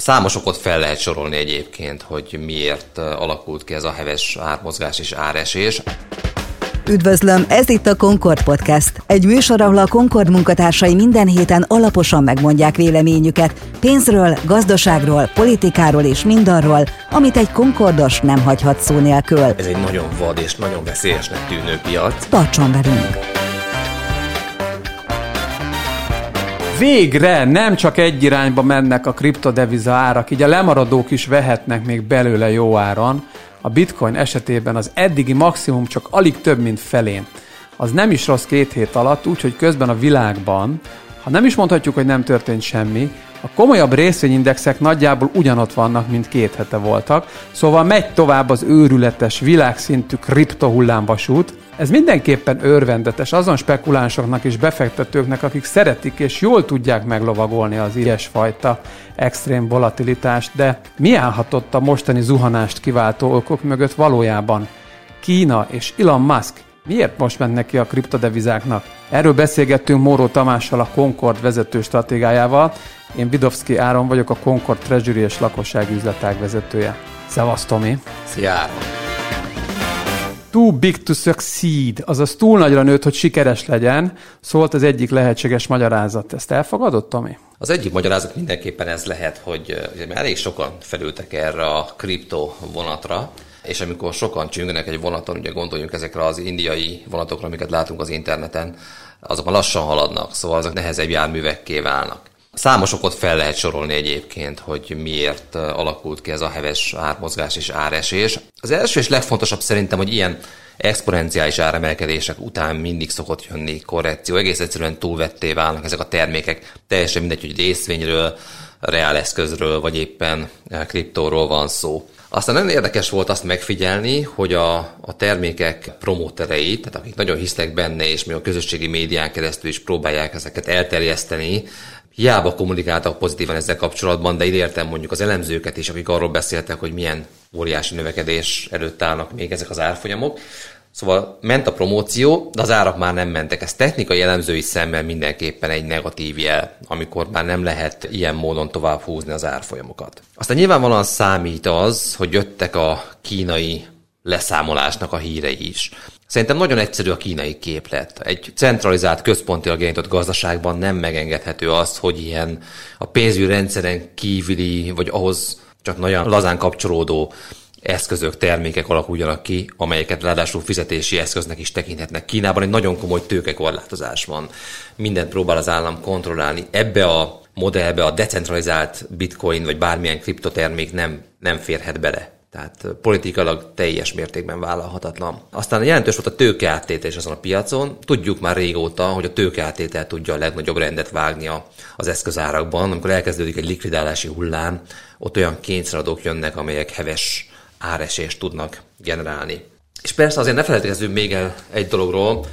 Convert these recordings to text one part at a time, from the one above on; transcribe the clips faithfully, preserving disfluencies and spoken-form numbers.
Számos okot fel lehet sorolni egyébként, hogy miért alakult ki ez a heves ármozgás és áresés. Üdvözlöm, ez itt a Concord Podcast. Egy műsor, ahol a Concord munkatársai minden héten alaposan megmondják véleményüket pénzről, gazdaságról, politikáról és mindarról, amit egy concordos nem hagyhat szó nélkül. Ez egy nagyon vad és nagyon veszélyesnek tűnő piac. Tartson velünk! Végre nem csak egy irányba mennek a kriptodeviza árak, így a lemaradók is vehetnek még belőle jó áron. A Bitcoin esetében az eddigi maximum csak alig több, mint felén. Az nem is rossz két hét alatt, úgyhogy közben a világban, ha nem is mondhatjuk, hogy nem történt semmi, a komolyabb részvényindexek nagyjából ugyanott vannak, mint két hete voltak, szóval megy tovább az őrületes, világszintű kriptohullámvasút. Ez mindenképpen örvendetes azon spekulánsoknak és befektetőknek, akik szeretik és jól tudják meglovagolni az ilyesfajta extrém volatilitást, de mi állhatott a mostani zuhanást kiváltó okok mögött valójában? Kína és Elon Musk miért most ment neki a kriptodevizáknak? Erről beszélgettünk Móró Tamással, a Concord vezető stratégájával. Én Bidovszky Áron vagyok, a Concord Treasury és lakossági üzletág vezetője. Szevasz, Tomi! Szia! Too big to succeed, azaz túl nagyra nőtt, hogy sikeres legyen, szólt az egyik lehetséges magyarázat. Ezt elfogadott, Tomi? Az egyik magyarázat mindenképpen ez lehet, hogy elég sokan felültek erre a kripto vonatra, és amikor sokan csüngenek egy vonaton, ugye gondoljunk ezekre az indiai vonatokra, amiket látunk az interneten, azok már lassan haladnak, szóval azok nehezebb járművekké válnak. Számos okot fel lehet sorolni egyébként, hogy miért alakult ki ez a heves ármozgás és áresés. Az első és legfontosabb szerintem, hogy ilyen exponenciális áremelkedések után mindig szokott jönni korrekció. Egész egyszerűen túlvetté válnak ezek a termékek. Teljesen mindegy, hogy részvényről, reáleszközről, vagy éppen kriptóról van szó. Aztán nagyon érdekes volt azt megfigyelni, hogy a, a termékek promóterei, tehát akik nagyon hisznek benne, és még a közösségi médián keresztül is próbálják ezeket elterjeszteni, hiába kommunikáltak pozitívan ezzel kapcsolatban, de értem mondjuk az elemzőket is, akik arról beszéltek, hogy milyen óriási növekedés előtt állnak még ezek az árfolyamok. Szóval ment a promóció, de az árak már nem mentek. Ez technikai elemzői szemmel mindenképpen egy negatív jel, amikor már nem lehet ilyen módon tovább húzni az árfolyamokat. Aztán nyilvánvalóan számít az, hogy jöttek a kínai leszámolásnak a hírei is. Szerintem nagyon egyszerű a kínai képlet. Egy centralizált, központilag irányított gazdaságban nem megengedhető az, hogy ilyen a pénzügyi rendszeren kívüli, vagy ahhoz csak nagyon lazán kapcsolódó eszközök, termékek alakuljanak ki, amelyeket ráadásul fizetési eszköznek is tekinthetnek. Kínában egy nagyon komoly tőkekorlátozás van. Mindent próbál az állam kontrollálni. Ebbe a modellbe a decentralizált bitcoin, vagy bármilyen kriptotermék nem, nem férhet bele. Tehát politikailag teljes mértékben vállalhatatlan. Aztán jelentős volt a tőkeáttétel is azon a piacon. Tudjuk már régóta, hogy a tőkeáttétel tudja a legnagyobb rendet vágni az eszközárakban. Amikor elkezdődik egy likvidálási hullám, ott olyan kényszeradók jönnek, amelyek heves áresést tudnak generálni. És persze azért ne feledkezzünk még el egy dologról,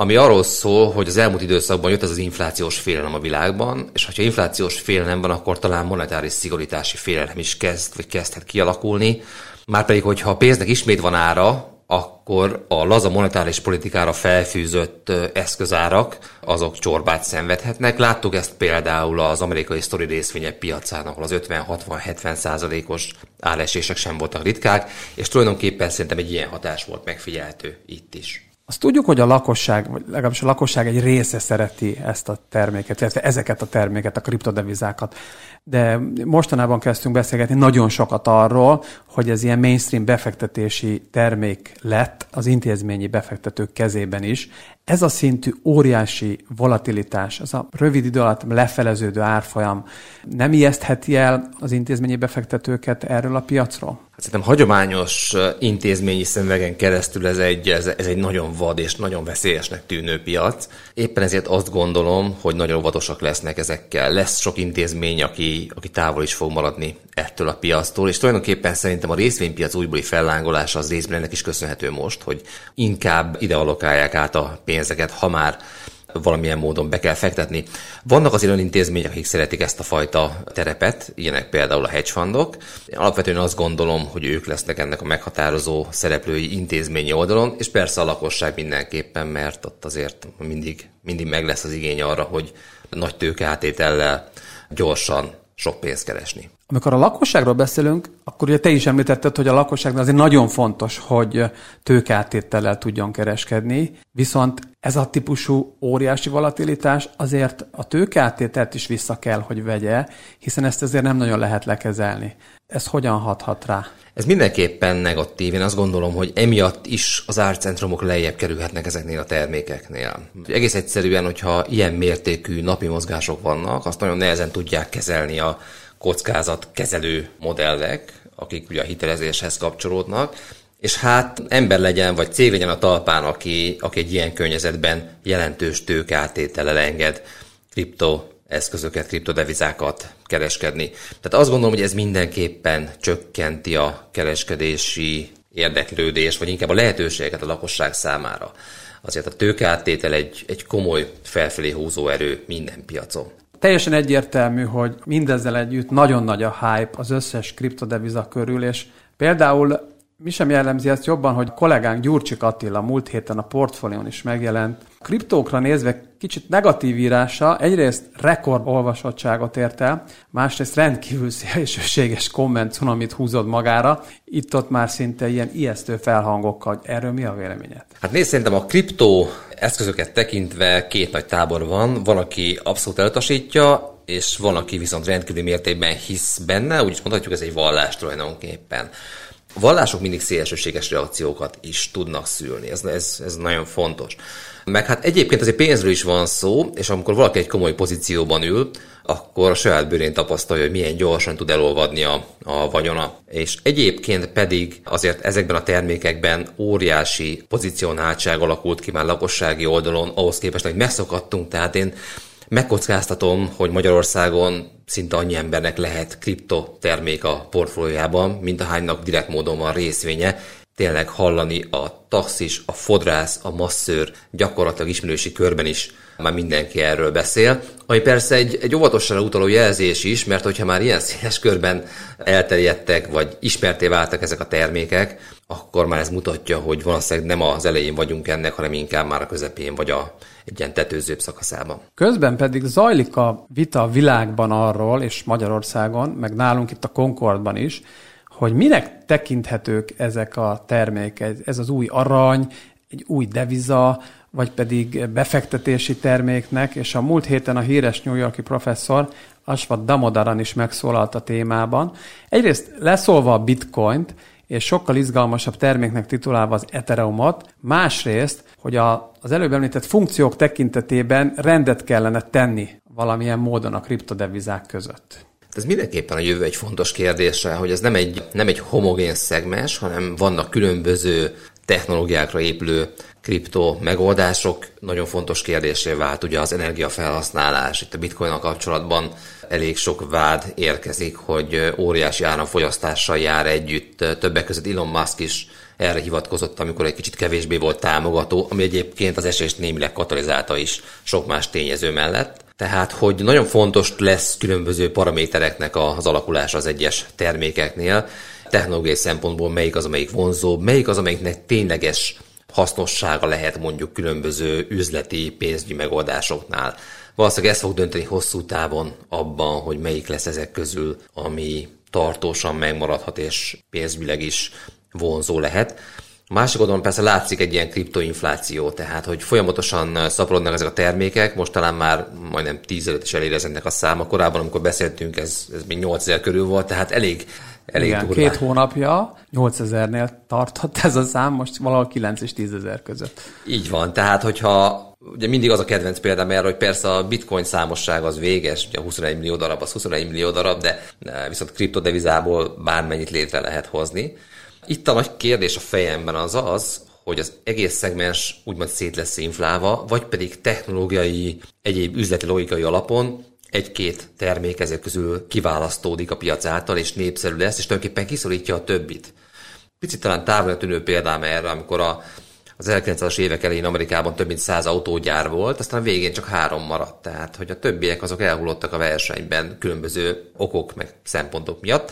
ami arról szól, hogy az elmúlt időszakban jött ez az inflációs félelem a világban, és ha inflációs félelem van, akkor talán monetáris szigorítási félelem is kezd, vagy kezdhet kialakulni. Márpedig, hogyha a pénznek ismét van ára, akkor a laza monetáris politikára felfűzött eszközárak, azok csorbát szenvedhetnek. Láttuk ezt például az amerikai sztori részvények piacán, ahol az ötven-hatvan-hetven százalékos áresések sem voltak ritkák, és tulajdonképpen szerintem egy ilyen hatás volt megfigyelhető itt is. Azt tudjuk, hogy a lakosság, vagy legalábbis a lakosság egy része szereti ezt a terméket, illetve ezeket a terméket, a kriptodevizákat. De mostanában kezdtünk beszélgetni nagyon sokat arról, hogy ez ilyen mainstream befektetési termék lett az intézményi befektetők kezében is. Ez a szintű óriási volatilitás, az a rövid idő alatt lefeleződő árfolyam nem ijesztheti el az intézményi befektetőket erről a piacról? Szerintem hagyományos intézményi szemüvegen keresztül ez egy, ez, ez egy nagyon vad és nagyon veszélyesnek tűnő piac. Éppen ezért azt gondolom, hogy nagyon óvatosak lesznek ezekkel. Lesz sok intézmény, aki, aki távol is fog maradni ettől a piactól, és tulajdonképpen szerintem a részvénypiac újbóli fellángolása az részben ennek is köszönhető most, hogy inkább ide allokálják át a pénzeket, ha már valamilyen módon be kell fektetni. Vannak az olyan intézmények, akik szeretik ezt a fajta terepet, ilyenek például a hedge fundok. Én alapvetően azt gondolom, hogy ők lesznek ennek a meghatározó szereplői intézményi oldalon, és persze a lakosság mindenképpen, mert ott azért mindig, mindig meg lesz az igény arra, hogy nagy tőkeáttétellel gyorsan sok pénzt keresni. Amikor a lakosságról beszélünk, akkor ugye te is említetted, hogy a lakosságnál azért nagyon fontos, hogy tőkeáttétellel tudjon kereskedni, viszont ez a típusú óriási volatilitás azért a tőkeáttételt is vissza kell, hogy vegye, hiszen ezt azért nem nagyon lehet lekezelni. Ez hogyan hathat rá? Ez mindenképpen negatív. Én azt gondolom, hogy emiatt is az árcentrumok lejjebb kerülhetnek ezeknél a termékeknél. Egész egyszerűen, hogyha ilyen mértékű napi mozgások vannak, azt nagyon nehezen tudják kezelni a kockázatkezelő modellek, akik ugye a hitelezéshez kapcsolódnak, és hát ember legyen, vagy cég legyen a talpán, aki, aki egy ilyen környezetben jelentős tőkeáttétellel enged kriptoeszközöket, kriptodevizákat kereskedni. Tehát azt gondolom, hogy ez mindenképpen csökkenti a kereskedési érdeklődés, vagy inkább a lehetőségeket a lakosság számára. Azért a tőkeáttétel egy, egy komoly felfelé húzó erő minden piacon. Teljesen egyértelmű, hogy mindezzel együtt nagyon nagy a hype az összes kriptodeviza körül, és például mi sem jellemzi ezt jobban, hogy kollégánk Gyurcsik Attila múlt héten a Portfólión is megjelent. A kriptókra nézve kicsit negatív írása, egyrészt rekord olvasottságot ért el, másrészt rendkívül szélsőséges komment cunamit húzott magára. Itt-ott már szinte ilyen ijesztő felhangokkal. Erről mi a véleményed? Hát nézd, szerintem a kriptó eszközöket tekintve két nagy tábor van. Van, aki abszolút elutasítja, és van, aki viszont rendkívül mértékben hisz benne. Úgy is mondhatjuk, ez egy vallás tulajdonképpen. A vallások mindig szélsőséges reakciókat is tudnak szülni, ez, ez, ez nagyon fontos. Meg hát egyébként azért pénzről is van szó, és amikor valaki egy komoly pozícióban ül, akkor a saját bőrén tapasztalja, hogy milyen gyorsan tud elolvadni a, a vagyona. És egyébként pedig azért ezekben a termékekben óriási pozícionáltság alakult ki már lakossági oldalon, ahhoz képest, hogy megszokadtunk, tehát én megkockáztatom, hogy Magyarországon szinte annyi embernek lehet kriptotermék a portfóliójában, mint ahánynak direkt módon van részvénye. Tényleg hallani a taxis, a fodrász, a masszőr, gyakorlatilag ismerősi körben is már mindenki erről beszél. Ami persze egy, egy óvatosságra utaló jelzés is, mert hogyha már ilyen széles körben elterjedtek, vagy ismerté váltak ezek a termékek, akkor már ez mutatja, hogy valószínűleg nem az elején vagyunk ennek, hanem inkább már a közepén, vagy a egy ilyen tetőzőbb szakaszában. Közben pedig zajlik a vita a világban arról, és Magyarországon, meg nálunk itt a Concordban is, hogy minek tekinthetők ezek a termékek, ez az új arany, egy új deviza, vagy pedig befektetési terméknek, és a múlt héten a híres New York-i professzor Aswath Damodaran is megszólalt a témában. Egyrészt leszólva a bitcoint, és sokkal izgalmasabb terméknek titulálva az Ethereumot, másrészt, hogy a, az előbb említett funkciók tekintetében rendet kellene tenni valamilyen módon a kriptodevizák között. Ez mindenképpen a jövő egy fontos kérdése, hogy ez nem egy, nem egy homogén szegmens, hanem vannak különböző technológiákra épülő kriptó megoldások. Nagyon fontos kérdésé vált ugye az energiafelhasználás. Itt a bitcoinnal kapcsolatban elég sok vád érkezik, hogy óriási áramfogyasztással jár együtt. Többek között Elon Musk is erre hivatkozott, amikor egy kicsit kevésbé volt támogató, ami egyébként az esést némileg katalizálta is sok más tényező mellett. Tehát, hogy nagyon fontos lesz különböző paramétereknek az alakulása az egyes termékeknél. Technológiai szempontból melyik az, amelyik vonzóbb, melyik az, amelyiknek tényleges hasznossága lehet mondjuk különböző üzleti, pénzügyi megoldásoknál. Valószínűleg ez fog dönteni hosszú távon abban, hogy melyik lesz ezek közül, ami tartósan megmaradhat és pénzügyileg is vonzó lehet. A másik oldalon persze látszik egy ilyen kriptoinfláció, tehát hogy folyamatosan szaporodnak ezek a termékek, most talán már majdnem tízezer is eléreznek a száma. Korábban, amikor beszéltünk, ez, ez még nyolcezer körül volt, tehát elég, elég igen, durván. Két hónapja nyolcezernél tartott ez a szám, most valahol kilenc és tízezer között. Így van, tehát hogyha ugye mindig az a kedvenc példám erre, hogy persze a bitcoin számosság az véges, ugye huszonegy millió darab, az huszonegy millió darab, de viszont kriptodevizából bármennyit létre lehet hozni. Itt a nagy kérdés a fejemben az az, hogy az egész szegmens úgymond szét lesz inflálva, vagy pedig technológiai, egyéb üzleti logikai alapon egy-két termék ezek közül kiválasztódik a piac által, és népszerű lesz, és tulajdonképpen kiszorítja a többit. Picit talán távol tűnő példám erre, amikor a, az ezerkilencszázas évek elején Amerikában több mint száz autógyár volt, aztán a végén csak három maradt. Tehát, hogy a többiek azok elhullottak a versenyben különböző okok meg szempontok miatt.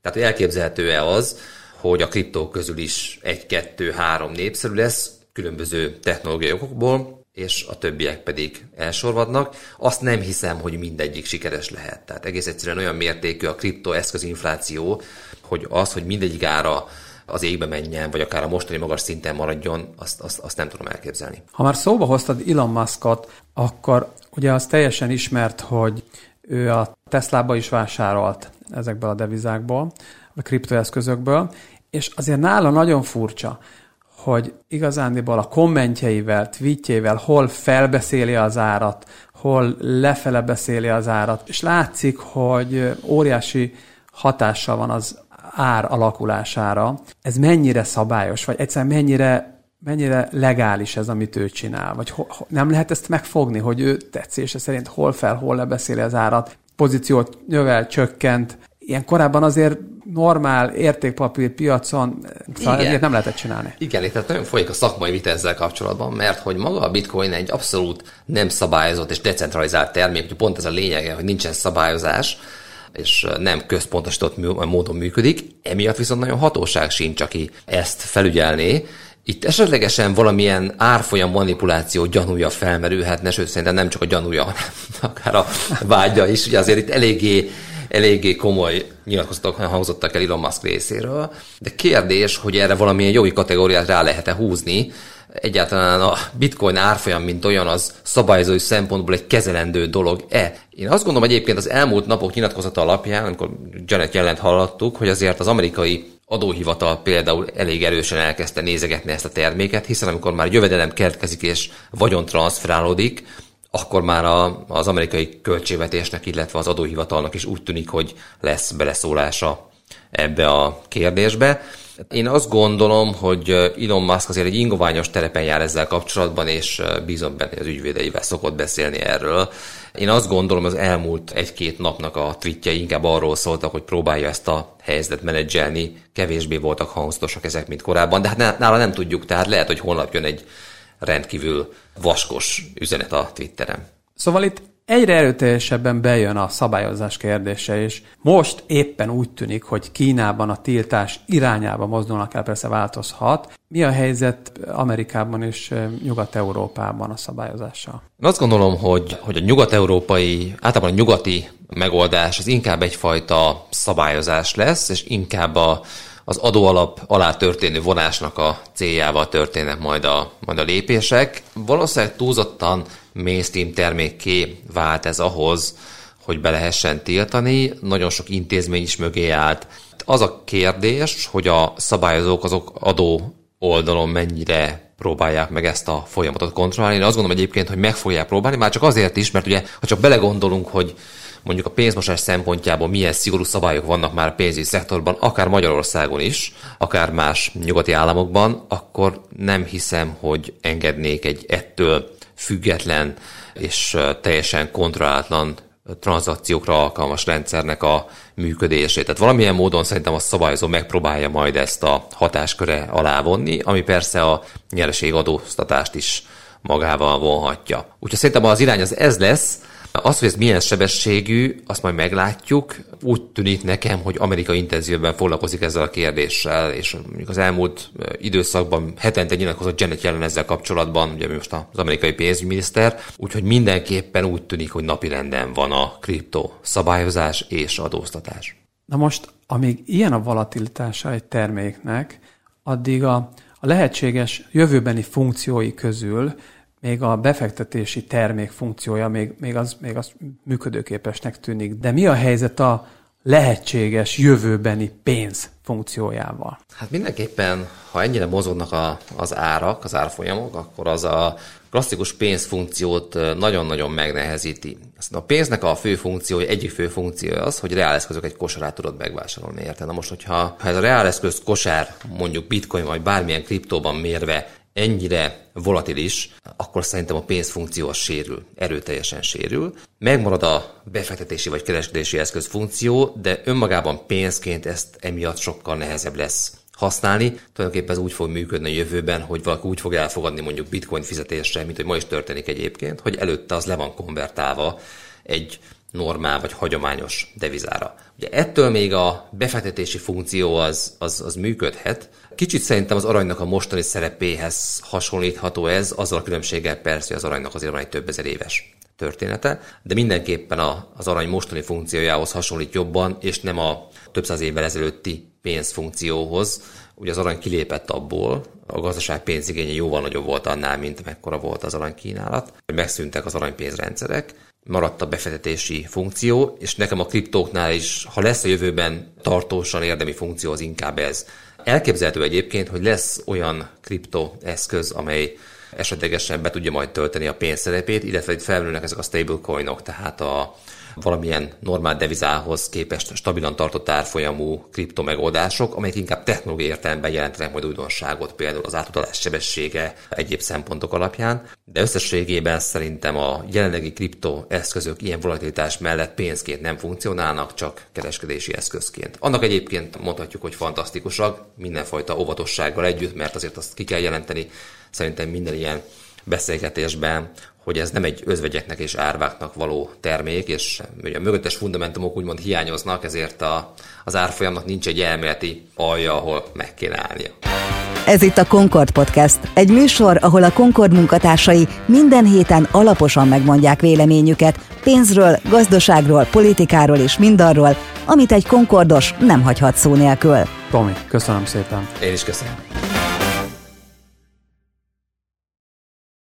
Tehát, hogy elképzelhető-e az, hogy a kriptók közül is egy, kettő, három népszerű lesz különböző technológiai okokból, és a többiek pedig elsorvadnak. Azt nem hiszem, hogy mindegyik sikeres lehet. Tehát egész egyszerűen olyan mértékű a kriptoeszközinfláció, hogy az, hogy mindegyik ára az égbe menjen, vagy akár a mostani magas szinten maradjon, azt, azt, azt nem tudom elképzelni. Ha már szóba hoztad Elon Muskot, akkor ugye az teljesen ismert, hogy ő a Teslába is vásárolt ezekből a devizákból, a kriptoeszközökből, és azért nála nagyon furcsa, hogy igazándiból a kommentjeivel, tweetjeivel hol felbeszéli az árat, hol lefele beszéli az árat, és látszik, hogy óriási hatással van az ár alakulására. Ez mennyire szabályos, vagy egyszerűen mennyire, mennyire legális ez, amit ő csinál? Vagy ho, ho, nem lehet ezt megfogni, hogy ő tetszése szerint hol fel, hol lebeszéli az árat, pozíciót növel, csökkent. Ilyen korábban azért normál értékpapírpiacon szóval nem lehetett csinálni. Igen, tehát nagyon folyik a szakmai vita ezzel kapcsolatban, mert hogy maga a bitcoin egy abszolút nem szabályozott és decentralizált termék, pont ez a lényege, hogy nincsen szabályozás, és nem központosított módon működik, emiatt viszont nagyon hatóság sincs, aki ezt felügyelné. Itt esetlegesen valamilyen árfolyam manipuláció gyanúja felmerülhetne, sőt szerintem nem csak a gyanúja, hanem akár a vágya is, ugye azért itt eléggé eléggé komoly nyilatkozatok hangzottak el Elon Musk részéről, de kérdés, hogy erre valamilyen jogi kategóriát rá lehet-e húzni. Egyáltalán a bitcoin árfolyam, mint olyan, az szabályozói szempontból egy kezelendő dolog-e? Én azt gondolom egyébként az elmúlt napok nyilatkozata alapján, amikor Janet Yellent hallottuk, hogy azért az amerikai adóhivatal például elég erősen elkezdte nézegetni ezt a terméket, hiszen amikor már jövedelem keletkezik és vagyon transferálódik, akkor már a, az amerikai költségvetésnek, illetve az adóhivatalnak is úgy tűnik, hogy lesz beleszólása ebbe a kérdésbe. Én azt gondolom, hogy Elon Musk azért egy ingoványos terepen jár ezzel kapcsolatban, és bízom benne, hogy az ügyvédeivel szokott beszélni erről. Én azt gondolom, az elmúlt egy-két napnak a tweetjei inkább arról szóltak, hogy próbálja ezt a helyzetet menedzselni, kevésbé voltak hangzatosak ezek, mint korábban, de hát nála nem tudjuk, tehát lehet, hogy holnap jön egy rendkívül vaskos üzenet a Twitteren. Szóval itt egyre erőteljesebben bejön a szabályozás kérdése, és most éppen úgy tűnik, hogy Kínában a tiltás irányába mozdulnak el, persze változhat. Mi a helyzet Amerikában és Nyugat-Európában a szabályozással? Én azt gondolom, hogy, hogy a nyugat-európai, általában a nyugati megoldás az inkább egyfajta szabályozás lesz, és inkább a az adóalap alá történő vonásnak a céljával történnek majd a, majd a lépések. Valószínűleg túlzottan mainstream termékké vált ez ahhoz, hogy be lehessen tiltani. Nagyon sok intézmény is mögé állt. Az a kérdés, hogy a szabályozók azok adó oldalon mennyire próbálják meg ezt a folyamatot kontrollálni. Én azt gondolom egyébként, hogy meg fogják próbálni, már csak azért is, mert ugye, ha csak belegondolunk, hogy mondjuk a pénzmosás szempontjából milyen szigorú szabályok vannak már a pénzügyi szektorban, akár Magyarországon is, akár más nyugati államokban, akkor nem hiszem, hogy engednék egy ettől független és teljesen kontrollátlan tranzakciókra alkalmas rendszernek a működését. Tehát valamilyen módon szerintem a szabályozó megpróbálja majd ezt a hatásköre alá vonni, ami persze a nyereségadóztatást is magával vonhatja. Úgyhogy szerintem az irány az ez lesz. Az, hogy ez milyen sebességű, azt majd meglátjuk. Úgy tűnik nekem, hogy Amerika intenzívben foglalkozik ezzel a kérdéssel, és mondjuk az elmúlt időszakban hetente nyilatkozott Janet Yellen ezzel kapcsolatban, ugye most az amerikai pénzügyminiszter, úgyhogy mindenképpen úgy tűnik, hogy napirenden van a kriptó szabályozás és adóztatás. Na most, amíg ilyen a volatilitása egy terméknek, addig a, a lehetséges jövőbeni funkciói közül még a befektetési termék funkciója, még, még, az, még az működőképesnek tűnik. De mi a helyzet a lehetséges jövőbeni pénz funkciójával? Hát mindenképpen, ha ennyire mozognak a, az árak, az árfolyamok, akkor az a klasszikus pénzfunkciót nagyon-nagyon megnehezíti. A pénznek a fő funkciója, egyik fő funkciója az, hogy reáleszközök egy kosarát tudod megvásárolni, érted? Na most, hogyha ha ez a reáleszköz kosár, mondjuk bitcoin vagy bármilyen kriptóban mérve, ennyire volatilis, akkor szerintem a pénzfunkció sérül, erőteljesen sérül. Megmarad a befektetési vagy kereskedési eszköz funkció, de önmagában pénzként ezt emiatt sokkal nehezebb lesz használni. Tulajdonképpen ez úgy fog működni a jövőben, hogy valaki úgy fog elfogadni mondjuk bitcoin fizetésre, mint hogy ma is történik egyébként, hogy előtte az le van konvertálva egy normál vagy hagyományos devizára. Ugye ettől még a befektetési funkció az, az, az működhet. Kicsit szerintem az aranynak a mostani szerepéhez hasonlítható ez, azzal a különbséggel persze, hogy az aranynak azért van egy több ezer éves története, de mindenképpen a, az arany mostani funkciójához hasonlít jobban, és nem a több száz évvel ezelőtti pénzfunkcióhoz. Ugye az arany kilépett abból, a gazdaság pénzigénye jóval nagyobb volt annál, mint mekkora volt az aranykínálat, hogy megszűntek az aranypénzrendszerek, maradt a befektetési funkció, és nekem a kriptóknál is, ha lesz a jövőben tartósan érdemi funkció, az inkább ez. Elképzelhető egyébként, hogy lesz olyan kriptoeszköz, amely esetlegesen be tudja majd tölteni a pénz szerepét, illetve itt felmerülnek ezek a stablecoinok, tehát a valamilyen normál devizához képest stabilan tartott árfolyamú kriptomegoldások, amelyek inkább technológiai értelemben jelentenek majd újdonságot, például az átutalás sebessége egyéb szempontok alapján, de összességében szerintem a jelenlegi kriptoeszközök ilyen volatilitás mellett pénzként nem funkcionálnak, csak kereskedési eszközként. Annak egyébként mondhatjuk, hogy fantasztikusak, mindenfajta óvatossággal együtt, mert azért azt ki kell jelenteni szerintem minden ilyen beszélgetésben, hogy ez nem egy özvegyeknek és árváknak való termék, és ugye a mögöttes fundamentumok úgymond hiányoznak, ezért a, az árfolyamnak nincs egy elméleti alja, ahol meg kéne állnia. Ez itt a Concord Podcast, egy műsor, ahol a Concord munkatársai minden héten alaposan megmondják véleményüket pénzről, gazdaságról, politikáról és mindarról, amit egy Concordos nem hagyhat szó nélkül. Tomi, köszönöm szépen. Én is köszönöm.